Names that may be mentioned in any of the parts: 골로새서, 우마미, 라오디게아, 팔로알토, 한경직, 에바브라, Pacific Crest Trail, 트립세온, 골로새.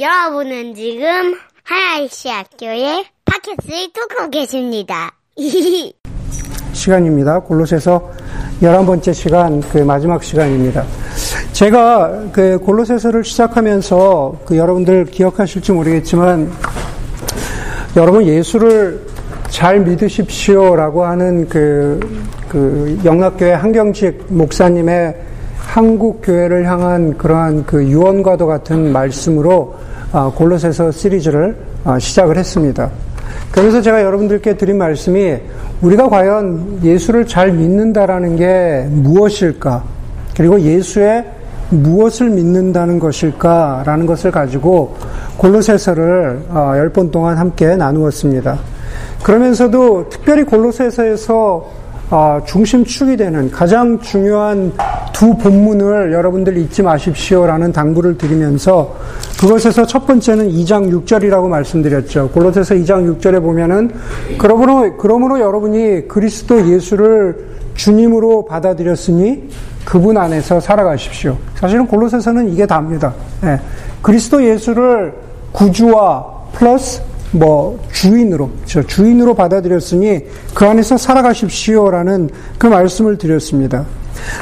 여러분은 지금 하나이시 학교의 팟캐스트를 듣고 계십니다. 시간입니다. 골로새서 11번째 시간, 그 마지막 시간입니다. 제가 그 골로새서를 시작하면서 그 여러분들 기억하실지 모르겠지만, 여러분 예수를 잘 믿으십시오라고 하는 그 영락교회 한경직 목사님의 한국 교회를 향한 그러한 그 유언과도 같은 말씀으로 골로새서 시리즈를 시작을 했습니다. 그래서 제가 여러분들께 드린 말씀이, 우리가 과연 예수를 잘 믿는다라는 게 무엇일까? 그리고 예수의 무엇을 믿는다는 것일까라는 것을 가지고 골로새서를 10번 동안 함께 나누었습니다. 그러면서도 특별히 골로새서에서 중심축이 되는 가장 중요한 두 본문을 여러분들 잊지 마십시오라는 당부를 드리면서, 그것에서 첫 번째는 2장 6절이라고 말씀드렸죠. 골로새서 2장 6절에 보면은, 그러므로 여러분이 그리스도 예수를 주님으로 받아들였으니 그분 안에서 살아가십시오. 사실은 골로새서는 이게 답니다. 예. 그리스도 예수를 구주와 플러스 주인으로, 주인으로 받아들였으니 그 안에서 살아가십시오라는 그 말씀을 드렸습니다.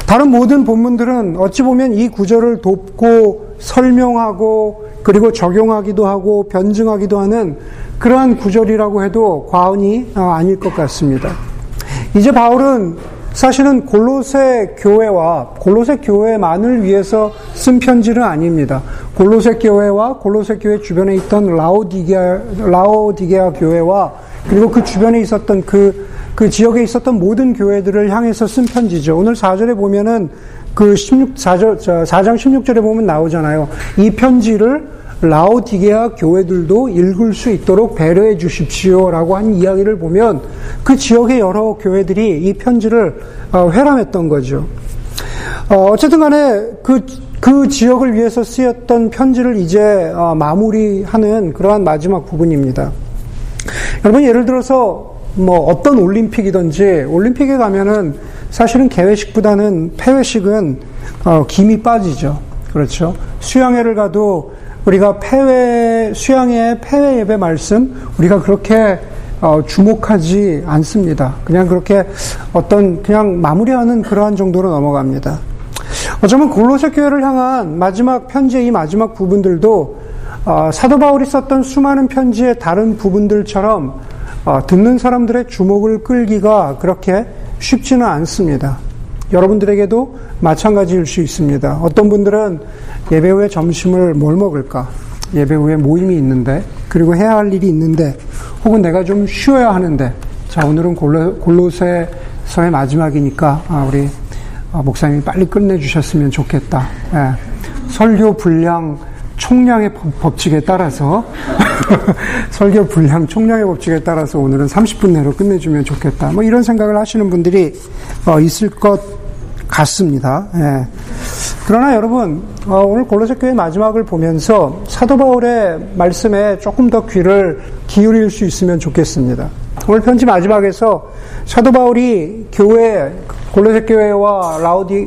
다른 모든 본문들은 어찌 보면 이 구절을 돕고 설명하고 그리고 적용하기도 하고 변증하기도 하는 그러한 구절이라고 해도 과언이 아닐 것 같습니다. 이제 바울은 사실은 골로새 교회와 골로새 교회만을 위해서 쓴 편지는 아닙니다. 골로새 교회와 골로새 교회 주변에 있던 라오디게아 교회와 그리고 그 주변에 있었던 그 지역에 있었던 모든 교회들을 향해서 쓴 편지죠. 오늘 4절에 보면은 4장 16절에 보면 나오잖아요. 이 편지를 라오디게아 교회들도 읽을 수 있도록 배려해 주십시오라고 한 이야기를 보면, 그 지역의 여러 교회들이 이 편지를 회람했던 거죠. 어쨌든 간에 그 지역을 위해서 쓰였던 편지를 이제 마무리하는 그러한 마지막 부분입니다. 여러분 예를 들어서 어떤 올림픽이든지, 올림픽에 가면은 사실은 개회식보다는 폐회식은 김이 빠지죠. 그렇죠. 수양회를 가도 우리가 수양의 폐회 예배 말씀, 우리가 그렇게 주목하지 않습니다. 그냥 그렇게 그냥 마무리하는 그러한 정도로 넘어갑니다. 어쩌면 골로새 교회를 향한 마지막 편지의 이 마지막 부분들도 사도 바울이 썼던 수많은 편지의 다른 부분들처럼 듣는 사람들의 주목을 끌기가 그렇게 쉽지는 않습니다. 여러분들에게도 마찬가지일 수 있습니다. 어떤 분들은 예배 후에 점심을 뭘 먹을까? 예배 후에 모임이 있는데, 그리고 해야 할 일이 있는데, 혹은 내가 좀 쉬어야 하는데, 자, 오늘은 골로새서의 마지막이니까 우리 목사님이 빨리 끝내주셨으면 좋겠다. 예. 설교 분량 총량의 법칙에 따라서 설교 분량 총량의 법칙에 따라서 오늘은 30분 내로 끝내주면 좋겠다. 이런 생각을 하시는 분들이 있을 것 같습니다. 예. 그러나 여러분, 오늘 골로새 교회 마지막을 보면서 사도 바울의 말씀에 조금 더 귀를 기울일 수 있으면 좋겠습니다. 오늘 편지 마지막에서 사도 바울이 골로새 교회와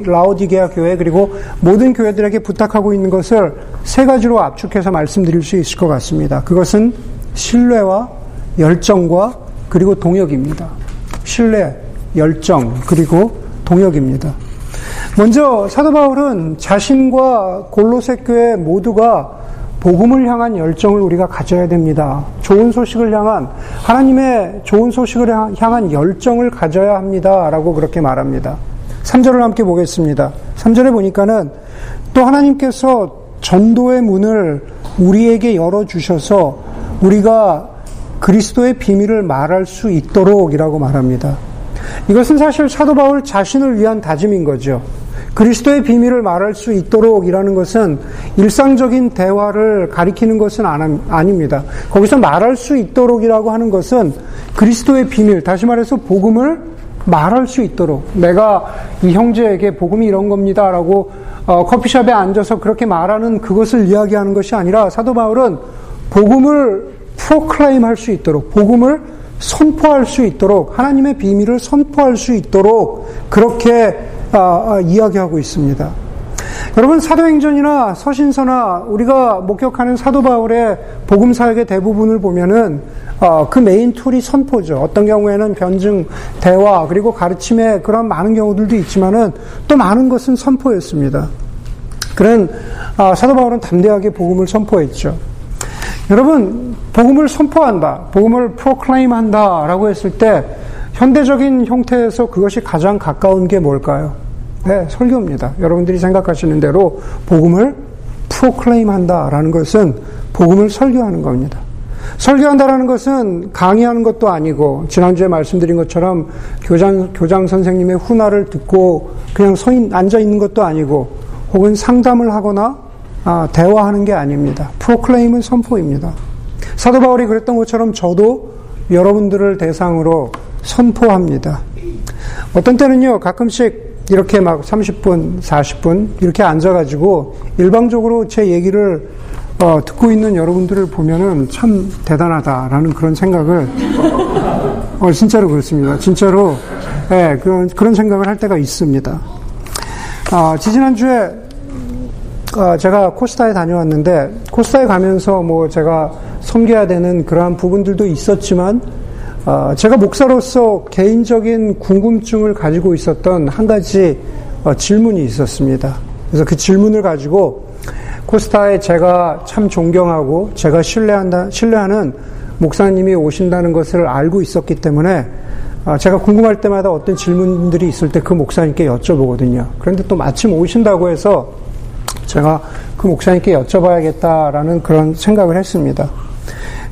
라오디게아 교회 그리고 모든 교회들에게 부탁하고 있는 것을 세 가지로 압축해서 말씀드릴 수 있을 것 같습니다. 그것은 신뢰와 열정과 그리고 동역입니다. 신뢰, 열정, 그리고 동역입니다. 먼저 사도 바울은 자신과 골로새 교회 모두가 복음을 향한 열정을 우리가 가져야 됩니다. 하나님의 좋은 소식을 향한 열정을 가져야 합니다라고 그렇게 말합니다. 3절을 함께 보겠습니다. 3절에 보니까는, 또 하나님께서 전도의 문을 우리에게 열어주셔서 우리가 그리스도의 비밀을 말할 수 있도록이라고 말합니다. 이것은 사실 사도 바울 자신을 위한 다짐인 거죠. 그리스도의 비밀을 말할 수 있도록이라는 것은 일상적인 대화를 가리키는 것은 아닙니다. 거기서 말할 수 있도록이라고 하는 것은 그리스도의 비밀, 다시 말해서 복음을 말할 수 있도록, 내가 이 형제에게 복음이 이런 겁니다라고 커피숍에 앉아서 그렇게 말하는 그것을 이야기하는 것이 아니라, 사도 바울은 복음을 프로클레임할 수 있도록, 복음을 선포할 수 있도록, 하나님의 비밀을 선포할 수 있도록 그렇게 이야기하고 있습니다. 여러분, 사도행전이나 서신서나 우리가 목격하는 사도 바울의 복음 사역의 대부분을 보면은 그 메인 툴이 선포죠. 어떤 경우에는 변증, 대화, 그리고 가르침의 그런 많은 경우들도 있지만은 또 많은 것은 선포였습니다. 그런 사도 바울은 담대하게 복음을 선포했죠. 여러분, 복음을 선포한다, 복음을 프로클레임한다라고 했을 때 현대적인 형태에서 그것이 가장 가까운 게 뭘까요? 네, 설교입니다. 여러분들이 생각하시는 대로 복음을 프로클레임한다라는 것은 복음을 설교하는 겁니다. 설교한다라는 것은 강의하는 것도 아니고, 지난주에 말씀드린 것처럼 교장 선생님의 훈화를 듣고 그냥 앉아있는 것도 아니고, 혹은 상담을 하거나 대화하는 게 아닙니다. 프로클레임은 선포입니다. 사도 바울이 그랬던 것처럼 저도 여러분들을 대상으로 선포합니다. 어떤 때는요, 가끔씩 이렇게 막 30분, 40분 이렇게 앉아가지고 일방적으로 제 얘기를 듣고 있는 여러분들을 보면은 참 대단하다라는 그런 생각을 진짜로 그렇습니다. 진짜로 그런 생각을 할 때가 있습니다. 지지난주에 제가 코스타에 다녀왔는데, 코스타에 가면서 뭐 제가 섬겨야 되는 그러한 부분들도 있었지만, 제가 목사로서 개인적인 궁금증을 가지고 있었던 한 가지 질문이 있었습니다. 그래서 그 질문을 가지고 코스타에 제가 참 존경하고 제가 신뢰하는 목사님이 오신다는 것을 알고 있었기 때문에, 제가 궁금할 때마다 어떤 질문들이 있을 때 그 목사님께 여쭤보거든요. 그런데 또 마침 오신다고 해서 제가 그 목사님께 여쭤봐야겠다라는 그런 생각을 했습니다.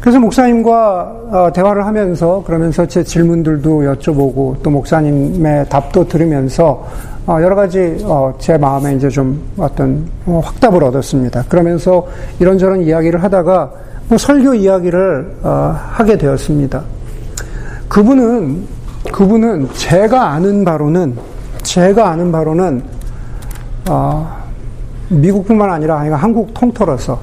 그래서 목사님과 대화를 하면서, 그러면서 제 질문들도 여쭤보고 또 목사님의 답도 들으면서 여러 가지 제 마음에 이제 좀 어떤 확답을 얻었습니다. 그러면서 이런저런 이야기를 하다가 설교 이야기를 하게 되었습니다. 그분은 제가 아는 바로는 미국뿐만 아니라 한국 통틀어서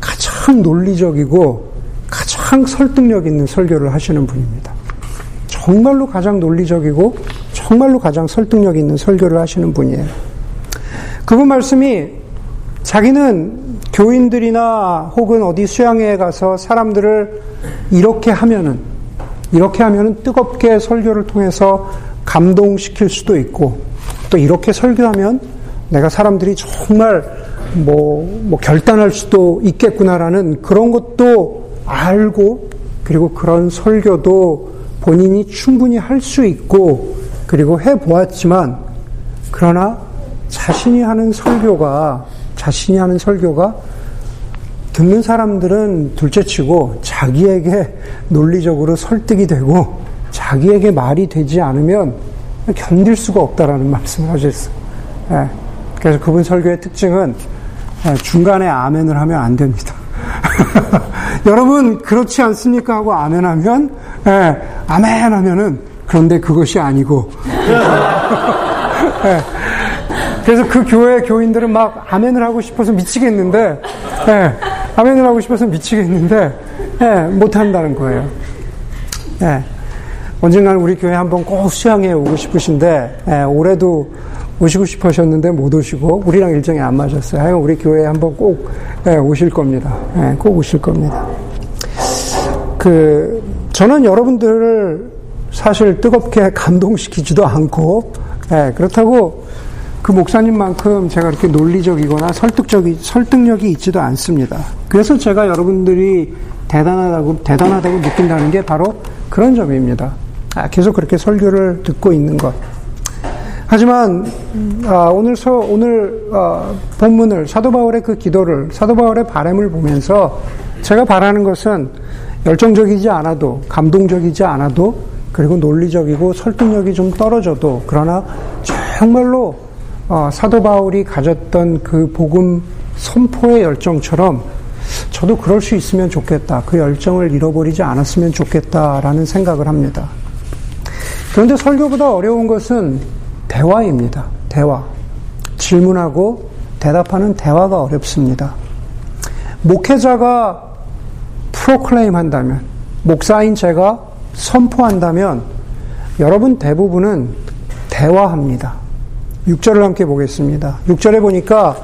가장 논리적이고 가장 설득력 있는 설교를 하시는 분입니다. 정말로 가장 논리적이고 정말로 가장 설득력 있는 설교를 하시는 분이에요. 그분 말씀이, 자기는 교인들이나 혹은 어디 수양회에 가서 사람들을 이렇게 하면은 뜨겁게 설교를 통해서 감동시킬 수도 있고, 또 이렇게 설교하면 내가 사람들이 정말 뭐 결단할 수도 있겠구나라는 그런 것도 알고, 그리고 그런 설교도 본인이 충분히 할 수 있고, 그리고 해보았지만, 그러나 자신이 하는 설교가 듣는 사람들은 둘째치고 자기에게 논리적으로 설득이 되고 자기에게 말이 되지 않으면 견딜 수가 없다라는 말씀을 하셨어요. 예. 그래서 그분 설교의 특징은 중간에 아멘을 하면 안 됩니다. 여러분, 그렇지 않습니까? 하고 아멘하면, 아멘하면은, 그런데 그것이 아니고. 예, 그래서 그 교회 교인들은 막 아멘을 하고 싶어서 미치겠는데, 못한다는 거예요. 예, 언젠가는 우리 교회 한번 꼭 수양회에 오고 싶으신데, 올해도 오시고 싶으셨는데 못 오시고, 우리랑 일정이 안 맞았어요. 하여간 우리 교회에 한번 꼭 오실 겁니다. 꼭 오실 겁니다. 저는 여러분들을 사실 뜨겁게 감동시키지도 않고, 그렇다고 그 목사님만큼 제가 이렇게 논리적이거나 설득력이 있지도 않습니다. 그래서 제가 여러분들이 대단하다고 느낀다는 게 바로 그런 점입니다. 계속 그렇게 설교를 듣고 있는 것. 하지만 오늘 본문을, 사도 바울의 그 기도를, 사도 바울의 바람을 보면서 제가 바라는 것은, 열정적이지 않아도, 감동적이지 않아도, 그리고 논리적이고 설득력이 좀 떨어져도, 그러나 정말로 사도 바울이 가졌던 그 복음 선포의 열정처럼 저도 그럴 수 있으면 좋겠다, 그 열정을 잃어버리지 않았으면 좋겠다라는 생각을 합니다. 그런데 설교보다 어려운 것은 대화입니다. 대화. 질문하고 대답하는 대화가 어렵습니다. 목회자가 프로클레임한다면, 목사인 제가 선포한다면, 여러분 대부분은 대화합니다. 6절을 함께 보겠습니다. 6절에 보니까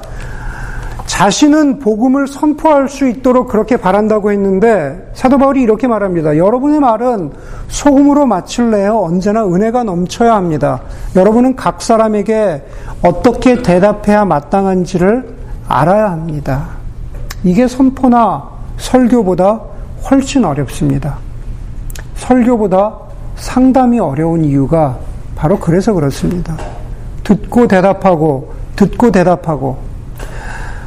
자신은 복음을 선포할 수 있도록 그렇게 바란다고 했는데 사도 바울이 이렇게 말합니다. 여러분의 말은 소금으로 마칠래요? 언제나 은혜가 넘쳐야 합니다. 여러분은 각 사람에게 어떻게 대답해야 마땅한지를 알아야 합니다. 이게 선포나 설교보다 훨씬 어렵습니다. 설교보다 상담이 어려운 이유가 바로 그래서 그렇습니다. 듣고 대답하고 듣고 대답하고.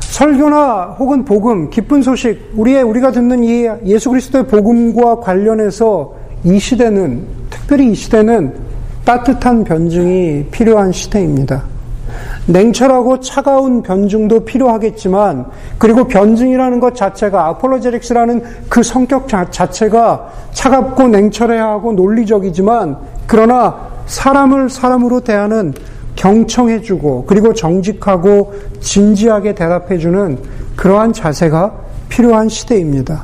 설교나 혹은 복음, 기쁜 소식, 우리가 듣는 이 예수 그리스도의 복음과 관련해서 특별히 이 시대는 따뜻한 변증이 필요한 시대입니다. 냉철하고 차가운 변증도 필요하겠지만, 그리고 변증이라는 것 자체가, 아폴로제틱스라는 그 성격 자체가 차갑고 냉철해야 하고 논리적이지만, 그러나 사람을 사람으로 대하는 경청해주고, 그리고 정직하고 진지하게 대답해주는 그러한 자세가 필요한 시대입니다.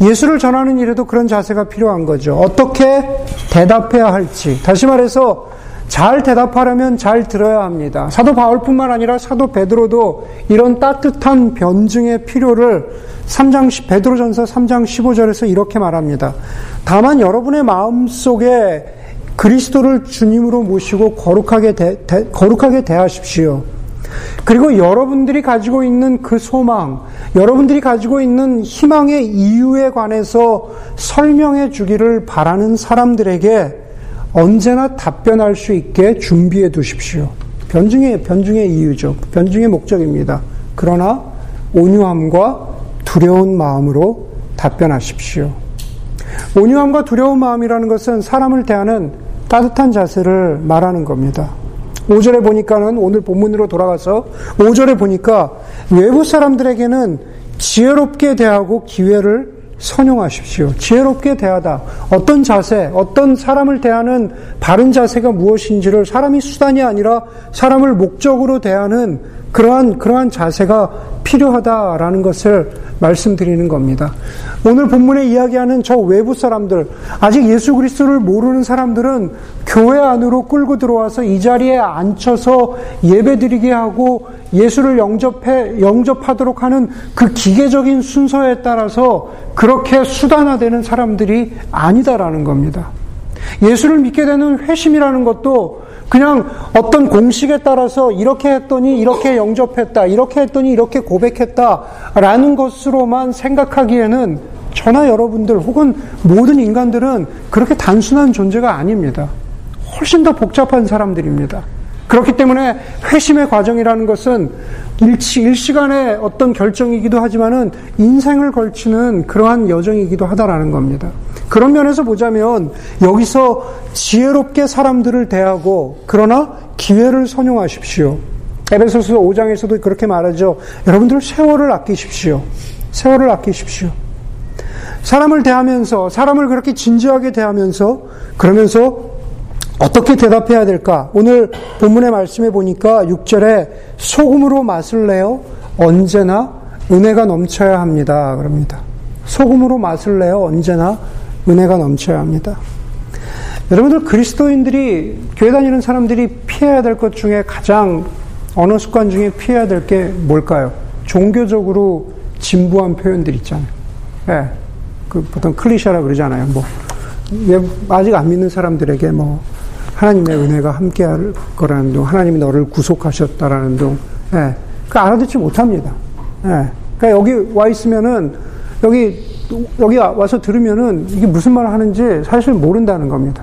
예수를 전하는 일에도 그런 자세가 필요한 거죠. 어떻게 대답해야 할지, 다시 말해서 잘 대답하려면 잘 들어야 합니다. 사도 바울뿐만 아니라 사도 베드로도 이런 따뜻한 변증의 필요를 베드로전서 3장 15절에서 이렇게 말합니다. 다만 여러분의 마음속에 그리스도를 주님으로 모시고 거룩하게 대하십시오. 그리고 여러분들이 가지고 있는 그 소망, 여러분들이 가지고 있는 희망의 이유에 관해서 설명해 주기를 바라는 사람들에게 언제나 답변할 수 있게 준비해 두십시오. 변증의 이유죠. 변증의 목적입니다. 그러나 온유함과 두려운 마음으로 답변하십시오. 온유함과 두려운 마음이라는 것은 사람을 대하는 따뜻한 자세를 말하는 겁니다. 5절에 보니까는, 오늘 본문으로 돌아가서 5절에 보니까 외부 사람들에게는 지혜롭게 대하고 기회를 선용하십시오. 지혜롭게 대하다. 어떤 자세, 어떤 사람을 대하는 바른 자세가 무엇인지를, 사람이 수단이 아니라 사람을 목적으로 대하는 그러한 자세가 필요하다라는 것을 말씀드리는 겁니다. 오늘 본문에 이야기하는 저 외부 사람들, 아직 예수 그리스도를 모르는 사람들은 교회 안으로 끌고 들어와서 이 자리에 앉혀서 예배드리게 하고 예수를 영접하도록 하는 그 기계적인 순서에 따라서 그렇게 수단화되는 사람들이 아니다라는 겁니다. 예수를 믿게 되는 회심이라는 것도 그냥 어떤 공식에 따라서 이렇게 했더니 이렇게 영접했다, 이렇게 했더니 이렇게 고백했다라는 것으로만 생각하기에는 저나 여러분들 혹은 모든 인간들은 그렇게 단순한 존재가 아닙니다. 훨씬 더 복잡한 사람들입니다. 그렇기 때문에 회심의 과정이라는 것은 일시간의 어떤 결정이기도 하지만은 인생을 걸치는 그러한 여정이기도 하다라는 겁니다. 그런 면에서 보자면 여기서 지혜롭게 사람들을 대하고 그러나 기회를 선용하십시오. 에베소서 5장에서도 그렇게 말하죠. 여러분들 세월을 아끼십시오. 사람을 대하면서, 사람을 그렇게 진지하게 대하면서, 그러면서 어떻게 대답해야 될까? 오늘 본문의 말씀에 보니까 6절에 소금으로 마실래요? 언제나 은혜가 넘쳐야 합니다. 그럽니다. 소금으로 마실래요? 언제나 은혜가 넘쳐야 합니다. 여러분들, 그리스도인들이, 교회 다니는 사람들이 피해야 될 것 중에 가장, 언어 습관 중에 피해야 될 게 뭘까요? 종교적으로 진부한 표현들 있잖아요. 예. 그 보통 클리셰라 그러잖아요. 아직 안 믿는 사람들에게 하나님의 은혜가 함께할 거라는 둥, 하나님이 너를 구속하셨다라는 둥, 예. 그러니까 알아듣지 못합니다. 예. 그러니까 여기 와 있으면은, 여기 와서 들으면은 이게 무슨 말을 하는지 사실 모른다는 겁니다.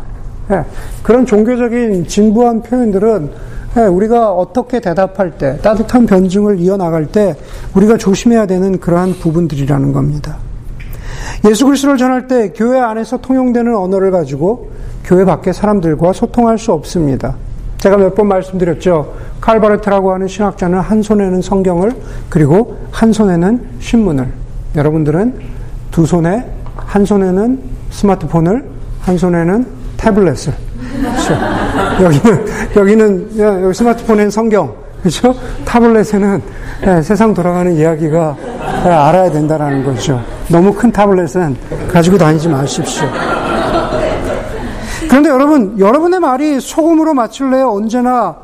예. 그런 종교적인 진부한 표현들은, 예, 우리가 어떻게 대답할 때, 따뜻한 변증을 이어나갈 때 우리가 조심해야 되는 그러한 부분들이라는 겁니다. 예수 그리스도를 전할 때 교회 안에서 통용되는 언어를 가지고 교회 밖의 사람들과 소통할 수 없습니다. 제가 몇 번 말씀드렸죠. 칼바르트라고 하는 신학자는 한 손에는 성경을, 그리고 한 손에는 신문을, 여러분들은 두 손에, 한 손에는 스마트폰을, 한 손에는 태블릿을, 그렇죠? 여기 스마트폰에는 성경, 그렇죠? 태블릿에는, 네, 세상 돌아가는 이야기가 알아야 된다라는 거죠. 너무 큰 타블렛은 가지고 다니지 마십시오. 그런데 여러분의 말이 소금으로 맞출래요? 언제나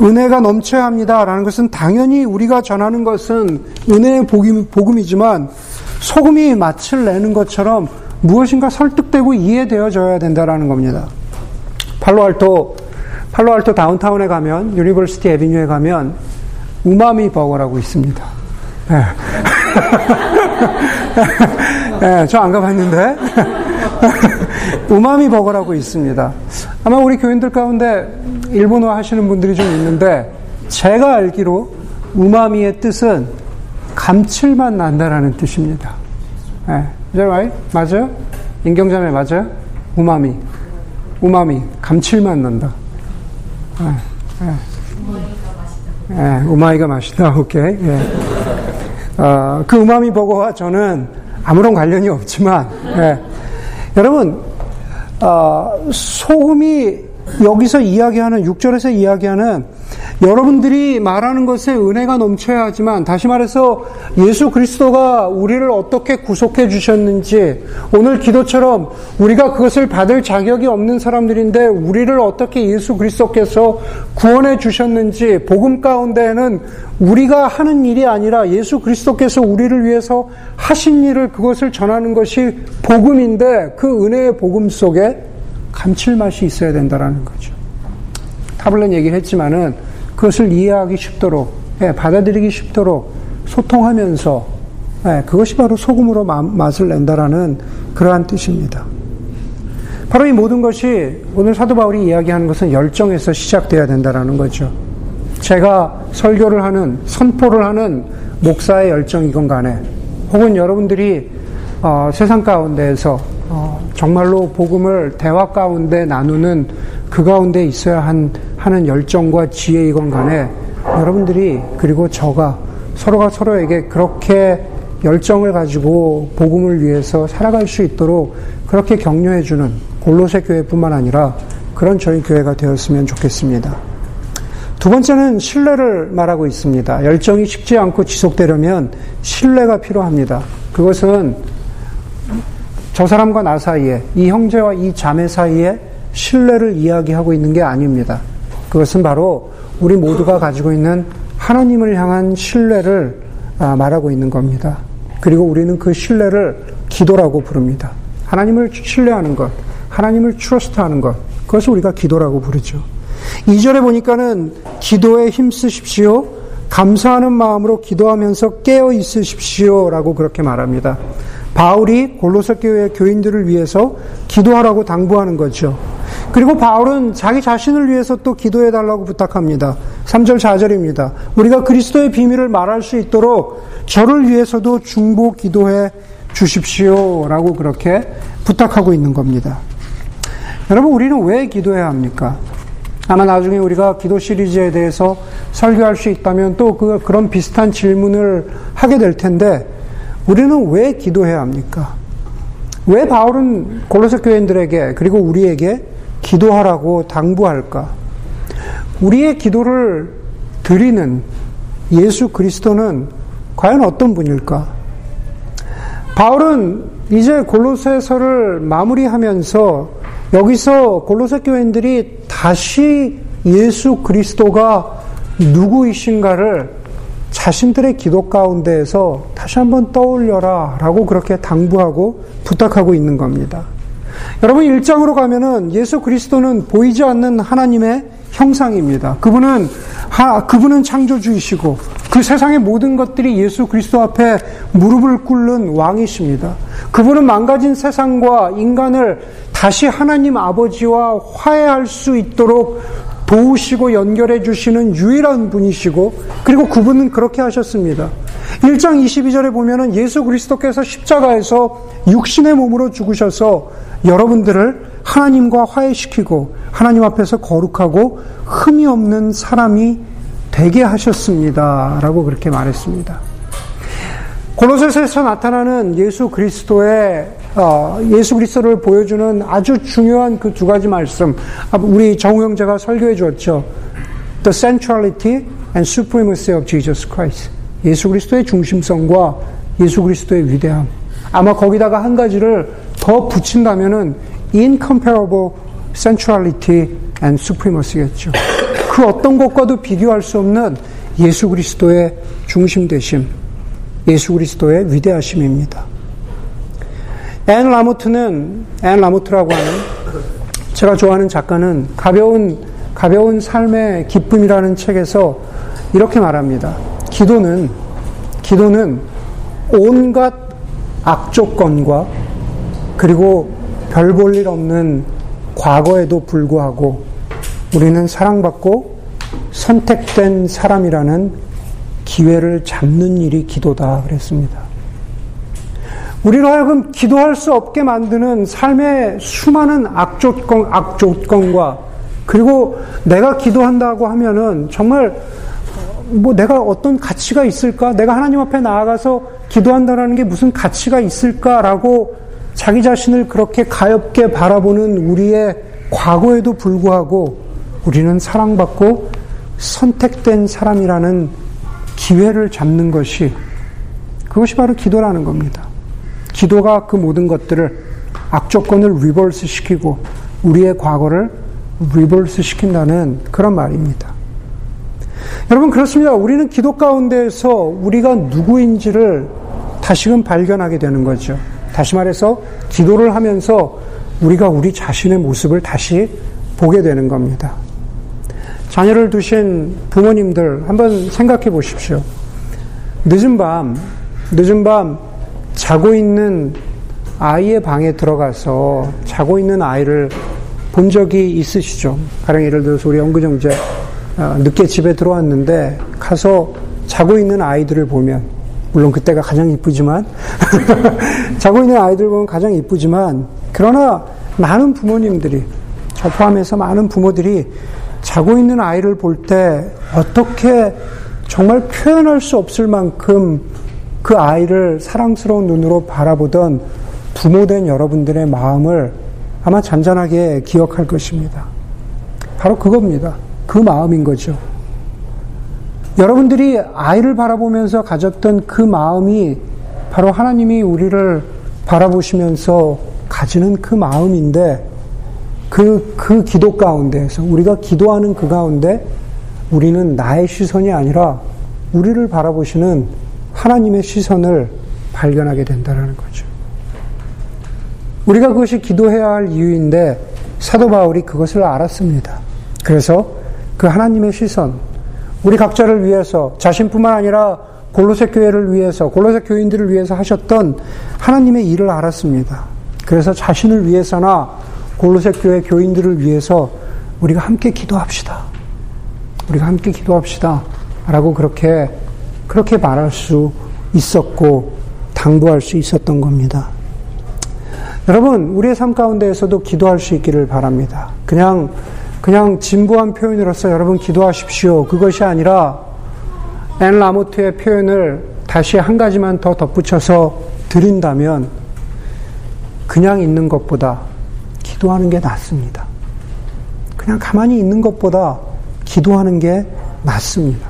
은혜가 넘쳐야 합니다라는 것은 당연히 우리가 전하는 것은 은혜의 복음이지만 소금이 맛을 내는 것처럼 무엇인가 설득되고 이해되어져야 된다라는 겁니다. 팔로알토 다운타운에 가면 유니버시티 애비뉴에 가면 우마미 버거라고 있습니다. 네. 네, 저 안 가봤는데 우마미 버거라고 있습니다. 아마 우리 교인들 가운데 일본어 하시는 분들이 좀 있는데 제가 알기로 우마미의 뜻은 감칠맛 난다라는 뜻입니다. 네. Is that right? 맞아요? 인경자매 맞아요? 우마미 감칠맛 난다. 네. 네. 예, 우마미가 맛있다. 오케이. 예. 그 우마미 버거와 저는 아무런 관련이 없지만, 예. 여러분, 소금이 여기서 이야기하는 6절에서 이야기하는 여러분들이 말하는 것에 은혜가 넘쳐야 하지만, 다시 말해서 예수 그리스도가 우리를 어떻게 구속해 주셨는지, 오늘 기도처럼 우리가 그것을 받을 자격이 없는 사람들인데 우리를 어떻게 예수 그리스도께서 구원해 주셨는지, 복음 가운데에는 우리가 하는 일이 아니라 예수 그리스도께서 우리를 위해서 하신 일을, 그것을 전하는 것이 복음인데, 그 은혜의 복음 속에 감칠맛이 있어야 된다라는 거죠. 타블렛 얘기를 했지만은 그것을 이해하기 쉽도록, 예, 받아들이기 쉽도록 소통하면서, 예, 그것이 바로 소금으로 맛을 낸다라는 그러한 뜻입니다. 바로 이 모든 것이 오늘 사도 바울이 이야기하는 것은 열정에서 시작돼야 된다라는 거죠. 제가 설교를 하는, 선포를 하는 목사의 열정이건 간에, 혹은 여러분들이 세상 가운데에서 정말로 복음을 대화 가운데 나누는 그 가운데 있어야 하는 열정과 지혜이건 간에, 여러분들이 그리고 저가 서로가 서로에게 그렇게 열정을 가지고 복음을 위해서 살아갈 수 있도록 그렇게 격려해주는 골로새 교회뿐만 아니라 그런 저희 교회가 되었으면 좋겠습니다. 두 번째는 신뢰를 말하고 있습니다. 열정이 식지 않고 지속되려면 신뢰가 필요합니다. 그것은 저 사람과 나 사이에, 이 형제와 이 자매 사이에 신뢰를 이야기하고 있는 게 아닙니다. 그것은 바로 우리 모두가 가지고 있는 하나님을 향한 신뢰를 말하고 있는 겁니다. 그리고 우리는 그 신뢰를 기도라고 부릅니다. 하나님을 신뢰하는 것, 하나님을 트러스트하는 것, 그것을 우리가 기도라고 부르죠. 2절에 보니까는 기도에 힘쓰십시오, 감사하는 마음으로 기도하면서 깨어 있으십시오 라고 그렇게 말합니다. 바울이 골로새 교회의 교인들을 위해서 기도하라고 당부하는 거죠. 그리고 바울은 자기 자신을 위해서 또 기도해달라고 부탁합니다. 3절 4절입니다. 우리가 그리스도의 비밀을 말할 수 있도록 저를 위해서도 중보 기도해 주십시오 라고 그렇게 부탁하고 있는 겁니다. 여러분, 우리는 왜 기도해야 합니까? 아마 나중에 우리가 기도 시리즈에 대해서 설교할 수 있다면 또 그런 비슷한 질문을 하게 될 텐데, 우리는 왜 기도해야 합니까? 왜 바울은 골로새 교인들에게 그리고 우리에게 기도하라고 당부할까? 우리의 기도를 드리는 예수 그리스도는 과연 어떤 분일까? 바울은 이제 골로새서를 마무리하면서 여기서 골로새 교인들이 다시 예수 그리스도가 누구이신가를 자신들의 기도 가운데에서 다시 한번 떠올려라 라고 그렇게 당부하고 부탁하고 있는 겁니다. 여러분, 1장으로 가면은 예수 그리스도는 보이지 않는 하나님의 형상입니다. 그분은 창조주이시고 그 세상의 모든 것들이 예수 그리스도 앞에 무릎을 꿇는 왕이십니다. 그분은 망가진 세상과 인간을 다시 하나님 아버지와 화해할 수 있도록 도우시고 연결해 주시는 유일한 분이시고, 그리고 그분은 그렇게 하셨습니다. 1장 22절에 보면은 예수 그리스도께서 십자가에서 육신의 몸으로 죽으셔서 여러분들을 하나님과 화해시키고 하나님 앞에서 거룩하고 흠이 없는 사람이 되게 하셨습니다 라고 그렇게 말했습니다. 골로새서에서 나타나는 예수 그리스도를 보여주는 아주 중요한 그 두 가지 말씀, 우리 정우 형제가 설교해 주었죠. The centrality and supremacy of Jesus Christ. 예수 그리스도의 중심성과 예수 그리스도의 위대함. 아마 거기다가 한 가지를 더 붙인다면은 incomparable centrality and supremacy겠죠. 그 어떤 것과도 비교할 수 없는 예수 그리스도의 중심되심, 예수 그리스도의 위대하심입니다. 앤 라모트라고 하는 제가 좋아하는 작가는 가벼운 삶의 기쁨이라는 책에서 이렇게 말합니다. 기도는 온갖 악조건과 그리고 별 볼 일 없는 과거에도 불구하고 우리는 사랑받고 선택된 사람이라는 기회를 잡는 일이 기도다 그랬습니다. 우리로 하여금 기도할 수 없게 만드는 삶의 수많은 악조건과 그리고 내가 기도한다고 하면은 정말 뭐 내가 어떤 가치가 있을까? 내가 하나님 앞에 나아가서 기도한다라는 게 무슨 가치가 있을까라고 자기 자신을 그렇게 가엽게 바라보는 우리의 과거에도 불구하고 우리는 사랑받고 선택된 사람이라는 기회를 잡는 그것이 바로 기도라는 겁니다. 기도가 그 모든 것들을, 악조건을 리버스 시키고 우리의 과거를 리버스 시킨다는 그런 말입니다. 여러분, 그렇습니다. 우리는 기도 가운데에서 우리가 누구인지를 다시금 발견하게 되는 거죠. 다시 말해서 기도를 하면서 우리가 우리 자신의 모습을 다시 보게 되는 겁니다. 자녀를 두신 부모님들 한번 생각해 보십시오. 늦은 밤 자고 있는 아이의 방에 들어가서 자고 있는 아이를 본 적이 있으시죠? 가령 예를 들어서 우리 연구정제 늦게 집에 들어왔는데 가서 자고 있는 아이들을 보면, 물론 그때가 가장 이쁘지만 자고 있는 아이들 보면 가장 이쁘지만, 그러나 많은 부모님들이, 저 포함해서 많은 부모들이 자고 있는 아이를 볼 때 어떻게 정말 표현할 수 없을 만큼 그 아이를 사랑스러운 눈으로 바라보던 부모된 여러분들의 마음을 아마 잔잔하게 기억할 것입니다. 바로 그겁니다. 그 마음인 거죠. 여러분들이 아이를 바라보면서 가졌던 그 마음이 바로 하나님이 우리를 바라보시면서 가지는 그 마음인데, 그 기도 가운데에서, 우리가 기도하는 그 가운데 우리는 나의 시선이 아니라 우리를 바라보시는 하나님의 시선을 발견하게 된다는 거죠. 우리가 그것이 기도해야 할 이유인데 사도 바울이 그것을 알았습니다. 그래서 그 하나님의 시선, 우리 각자를 위해서, 자신뿐만 아니라 골로새 교회를 위해서, 골로새 교인들을 위해서 하셨던 하나님의 일을 알았습니다. 그래서 자신을 위해서나 골로새 교회 교인들을 위해서 우리가 함께 기도합시다 라고 그렇게 말할 수 있었고 당부할 수 있었던 겁니다. 여러분, 우리의 삶 가운데에서도 기도할 수 있기를 바랍니다. 그냥 진부한 표현으로서 여러분 기도하십시오, 그것이 아니라 앤 라모트의 표현을 다시 한 가지만 더 덧붙여서 드린다면, 그냥 있는 것보다 기도하는 게 낫습니다. 그냥 가만히 있는 것보다 기도하는 게 낫습니다.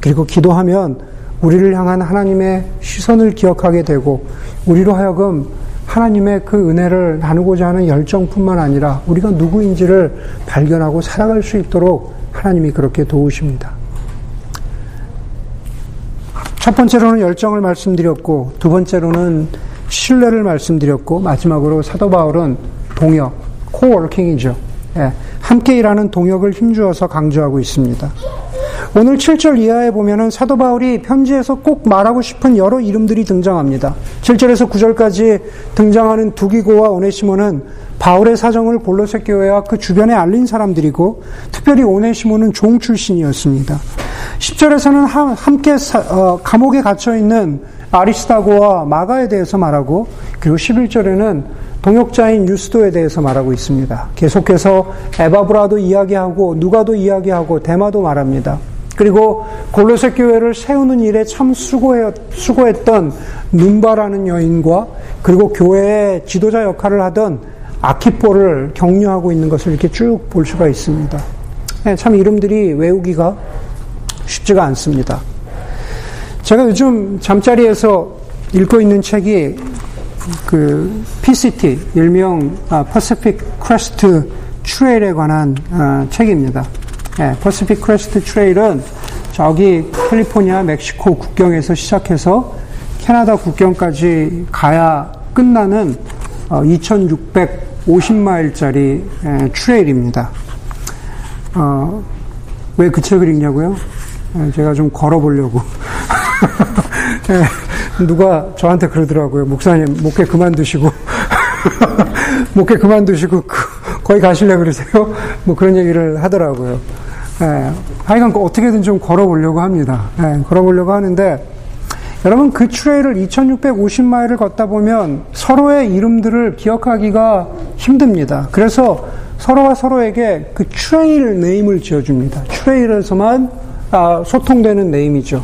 그리고 기도하면 우리를 향한 하나님의 시선을 기억하게 되고, 우리로 하여금 하나님의 그 은혜를 나누고자 하는 열정뿐만 아니라 우리가 누구인지를 발견하고 살아갈 수 있도록 하나님이 그렇게 도우십니다. 첫 번째로는 열정을 말씀드렸고, 두 번째로는 신뢰를 말씀드렸고, 마지막으로 사도 바울은 동역, 코워킹이죠. 함께 일하는 동역을 힘주어서 강조하고 있습니다. 오늘 7절 이하에 보면은 사도 바울이 편지에서 꼭 말하고 싶은 여러 이름들이 등장합니다. 7절에서 9절까지 등장하는 두기고와 오네시모는 바울의 사정을 골로새 교회와 그 주변에 알린 사람들이고, 특별히 오네시모는 종 출신이었습니다. 10절에서는 함께 감옥에 갇혀있는 아리스다고와 마가에 대해서 말하고, 그리고 11절에는 동역자인 유스도에 대해서 말하고 있습니다. 계속해서 에바브라도 이야기하고 누가도 이야기하고 데마도 말합니다. 그리고 골로새 교회를 세우는 일에 참 수고했던 눈바라는 여인과, 그리고 교회의 지도자 역할을 하던 아키포를 격려하고 있는 것을 이렇게 쭉 볼 수가 있습니다. 참 이름들이 외우기가 쉽지가 않습니다. 제가 요즘 잠자리에서 읽고 있는 책이 PCT, 일명 Pacific Crest Trail에 관한 책입니다. 네, 퍼시픽 크레스트 트레일은 저기 캘리포니아 멕시코 국경에서 시작해서 캐나다 국경까지 가야 끝나는 2650마일짜리 트레일입니다. 왜 그 책을 읽냐고요? 제가 좀 걸어보려고. 누가 저한테 그러더라고요. 목사님, 목회 그만두시고. 목회 그만두시고 거기 가실래 그러세요? 뭐 그런 얘기를 하더라고요. 하여간 어떻게든 좀 걸어보려고 합니다. 걸어보려고 하는데, 여러분, 그 트레일을 2650마일을 걷다 보면 서로의 이름들을 기억하기가 힘듭니다. 그래서 서로와 서로에게 그 트레일 네임을 지어줍니다. 트레일에서만 소통되는 네임이죠.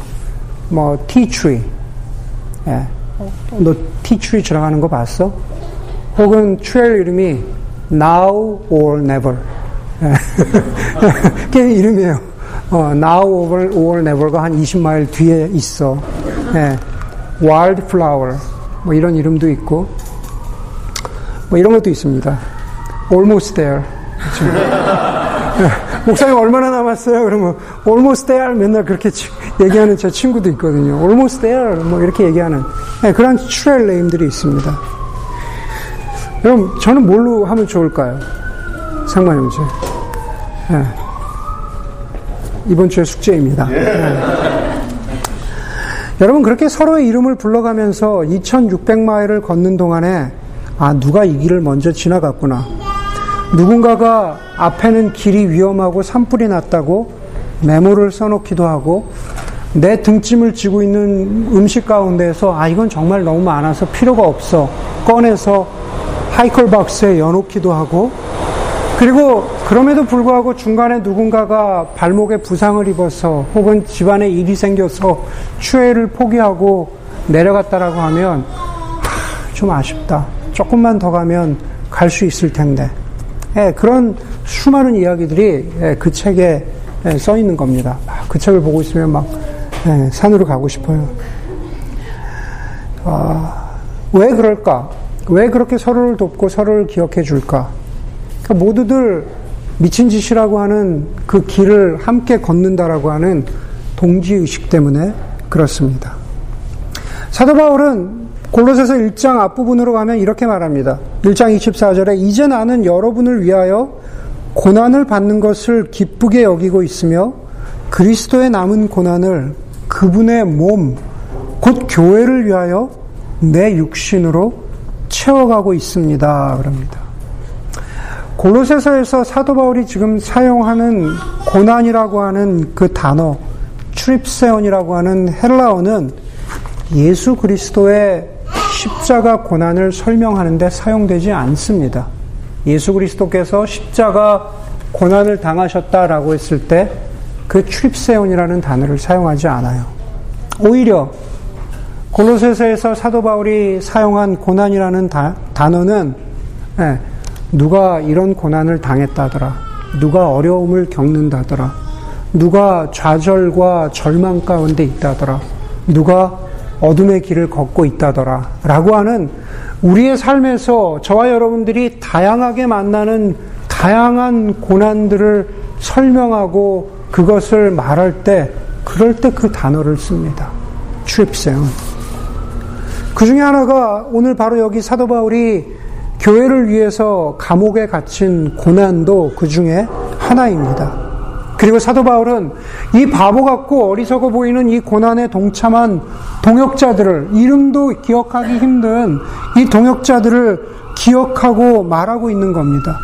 뭐 티트리, 너 티트리 들어가는 거 봤어? 혹은 트레일 이름이 Now or Never. 그게 이름이에요. Now or Never가 한 20마일 뒤에 있어. Wildflower, 뭐 이런 이름도 있고, 뭐 이런 것도 있습니다. Almost there. 목사님 얼마나 남았어요? 그러면 Almost there 맨날 그렇게 얘기하는 제 친구도 있거든요. Almost there 뭐 이렇게 얘기하는, 그런 트레일 네임들이 있습니다. 그럼 저는 뭘로 하면 좋을까요? 상관없죠. 이번 주에 숙제입니다. 여러분, 그렇게 서로의 이름을 불러가면서 2600마일을 걷는 동안에 누가 이 길을 먼저 지나갔구나, 누군가가 앞에는 길이 위험하고 산불이 났다고 메모를 써놓기도 하고, 내 등짐을 지고 있는 음식 가운데서 이건 정말 너무 많아서 필요가 없어 꺼내서 하이컬박스에 여놓기도 하고, 그리고 그럼에도 불구하고 중간에 누군가가 발목에 부상을 입어서 혹은 집안에 일이 생겨서 추회를 포기하고 내려갔다라고 하면, 좀 아쉽다, 조금만 더 가면 갈 수 있을 텐데, 그런 수많은 이야기들이 그 책에 써 있는 겁니다. 그 책을 보고 있으면 막 산으로 가고 싶어요. 왜 그럴까? 왜 그렇게 서로를 돕고 서로를 기억해 줄까? 그러니까 모두들 미친 짓이라고 하는 그 길을 함께 걷는다라고 하는 동지의식 때문에 그렇습니다. 사도 바울은 골로새서 1장 앞부분으로 가면 이렇게 말합니다. 1장 24절에 이제 나는 여러분을 위하여 고난을 받는 것을 기쁘게 여기고 있으며 그리스도의 남은 고난을 그분의 몸, 곧 교회를 위하여 내 육신으로 채워가고 있습니다. 그럽니다. 골로새서에서 사도 바울이 지금 사용하는 고난이라고 하는 그 단어, 트립세온이라고 하는 헬라어는 예수 그리스도의 십자가 고난을 설명하는데 사용되지 않습니다. 예수 그리스도께서 십자가 고난을 당하셨다라고 했을 때 그 트립세온이라는 단어를 사용하지 않아요. 오히려 골로새서에서 사도 바울이 사용한 고난이라는 단어는 누가 이런 고난을 당했다더라, 누가 어려움을 겪는다더라, 누가 좌절과 절망 가운데 있다더라, 누가 어둠의 길을 걷고 있다더라 라고 하는, 우리의 삶에서 저와 여러분들이 다양하게 만나는 다양한 고난들을 설명하고 그것을 말할 때, 그럴 때 그 단어를 씁니다. 트립세온. 그 중에 하나가 오늘 바로 여기 사도 바울이 교회를 위해서 감옥에 갇힌 고난도 그 중에 하나입니다. 그리고 사도 바울은 이 바보 같고 어리석어 보이는 이 고난에 동참한 동역자들을, 이름도 기억하기 힘든 이 동역자들을 기억하고 말하고 있는 겁니다.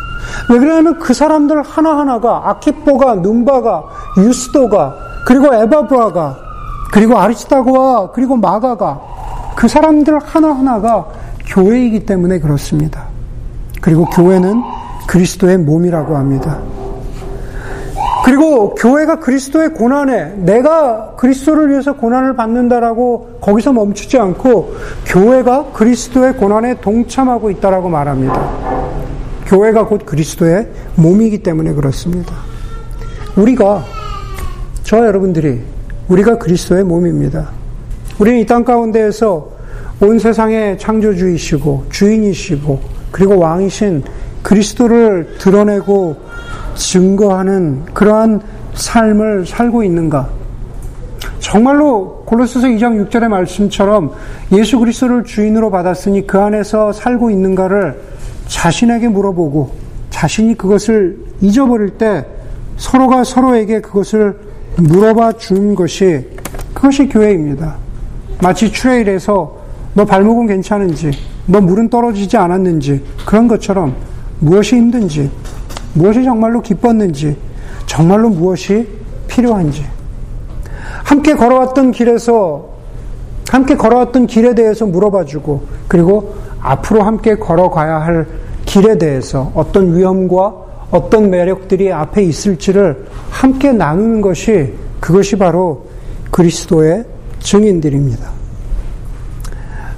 왜 그러냐면 그 사람들 하나하나가, 아키뽀가, 눈바가, 유스도가, 그리고 에바브아가, 그리고 아리스다고와, 그리고 마가가, 그 사람들 하나하나가 교회이기 때문에 그렇습니다. 그리고 교회는 그리스도의 몸이라고 합니다. 그리고 교회가 그리스도의 고난에, 내가 그리스도를 위해서 고난을 받는다라고 거기서 멈추지 않고 교회가 그리스도의 고난에 동참하고 있다라고 말합니다. 교회가 곧 그리스도의 몸이기 때문에 그렇습니다. 저와 여러분들이, 우리가 그리스도의 몸입니다. 우리는 이 땅 가운데에서 온 세상의 창조주이시고 주인이시고 그리고 왕이신 그리스도를 드러내고 증거하는 그러한 삶을 살고 있는가? 정말로 골로새서 2장 6절의 말씀처럼 예수 그리스도를 주인으로 받았으니 그 안에서 살고 있는가를 자신에게 물어보고, 자신이 그것을 잊어버릴 때 서로가 서로에게 그것을 물어봐 준 것이, 그것이 교회입니다. 마치 트레일에서 너 발목은 괜찮은지, 너 물은 떨어지지 않았는지, 그런 것처럼 무엇이 힘든지, 무엇이 정말로 기뻤는지, 정말로 무엇이 필요한지, 함께 걸어왔던 길에 대해서 물어봐주고, 그리고 앞으로 함께 걸어가야 할 길에 대해서 어떤 위험과 어떤 매력들이 앞에 있을지를 함께 나누는 것이, 그것이 바로 그리스도의 증인들입니다.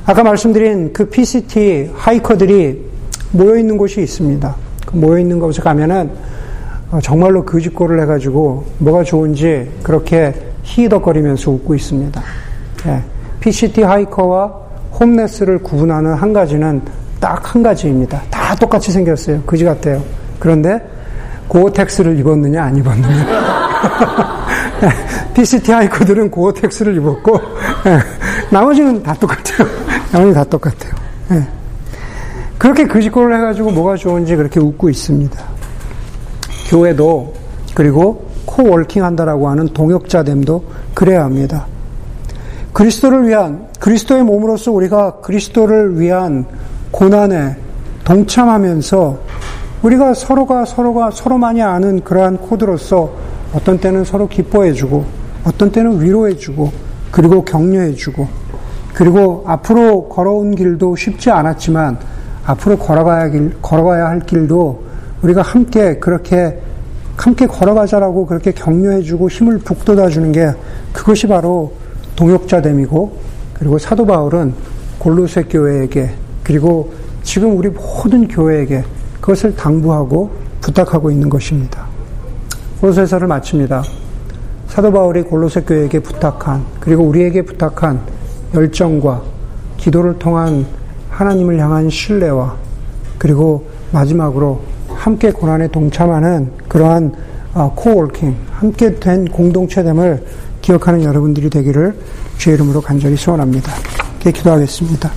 아까 말씀드린 그 PCT 하이커들이 모여있는 곳이 있습니다. 모여있는 곳에 가면은 정말로 그 짓고를 해가지고 뭐가 좋은지 그렇게 히덕거리면서 웃고 있습니다. 예. PCT 하이커와 홈레스를 구분하는 한 가지는 딱 한 가지입니다. 다 똑같이 생겼어요. 그지 같아요. 그런데 고어텍스를 입었느냐 안 입었느냐. 예. PCT 하이커들은 고어텍스를 입었고, 예. 나머지는 다 똑같아요. 나머지는 다 똑같아요. 예. 그렇게 그지꼴을 해가지고 뭐가 좋은지 그렇게 웃고 있습니다. 교회도, 그리고 코워킹한다라고 하는 동역자됨도 그래야 합니다. 그리스도를 위한, 그리스도의 몸으로서 우리가 그리스도를 위한 고난에 동참하면서 우리가 서로가 서로만이 아는 그러한 코드로서 어떤 때는 서로 기뻐해주고, 어떤 때는 위로해주고, 그리고 격려해주고, 그리고 앞으로 걸어온 길도 쉽지 않았지만 앞으로 걸어가야 할 길도 우리가 함께 걸어가자라고 그렇게 격려해주고 힘을 북돋아주는 게, 그것이 바로 동역자됨이고, 그리고 사도 바울은 골로새 교회에게, 그리고 지금 우리 모든 교회에게 그것을 당부하고 부탁하고 있는 것입니다. 골로새서를 마칩니다. 사도 바울이 골로새 교회에게 부탁한, 그리고 우리에게 부탁한 열정과 기도를 통한 하나님을 향한 신뢰와, 그리고 마지막으로 함께 고난에 동참하는 그러한 코워킹, 함께 된 공동체됨을 기억하는 여러분들이 되기를 주의 이름으로 간절히 소원합니다. 이렇게 기도하겠습니다.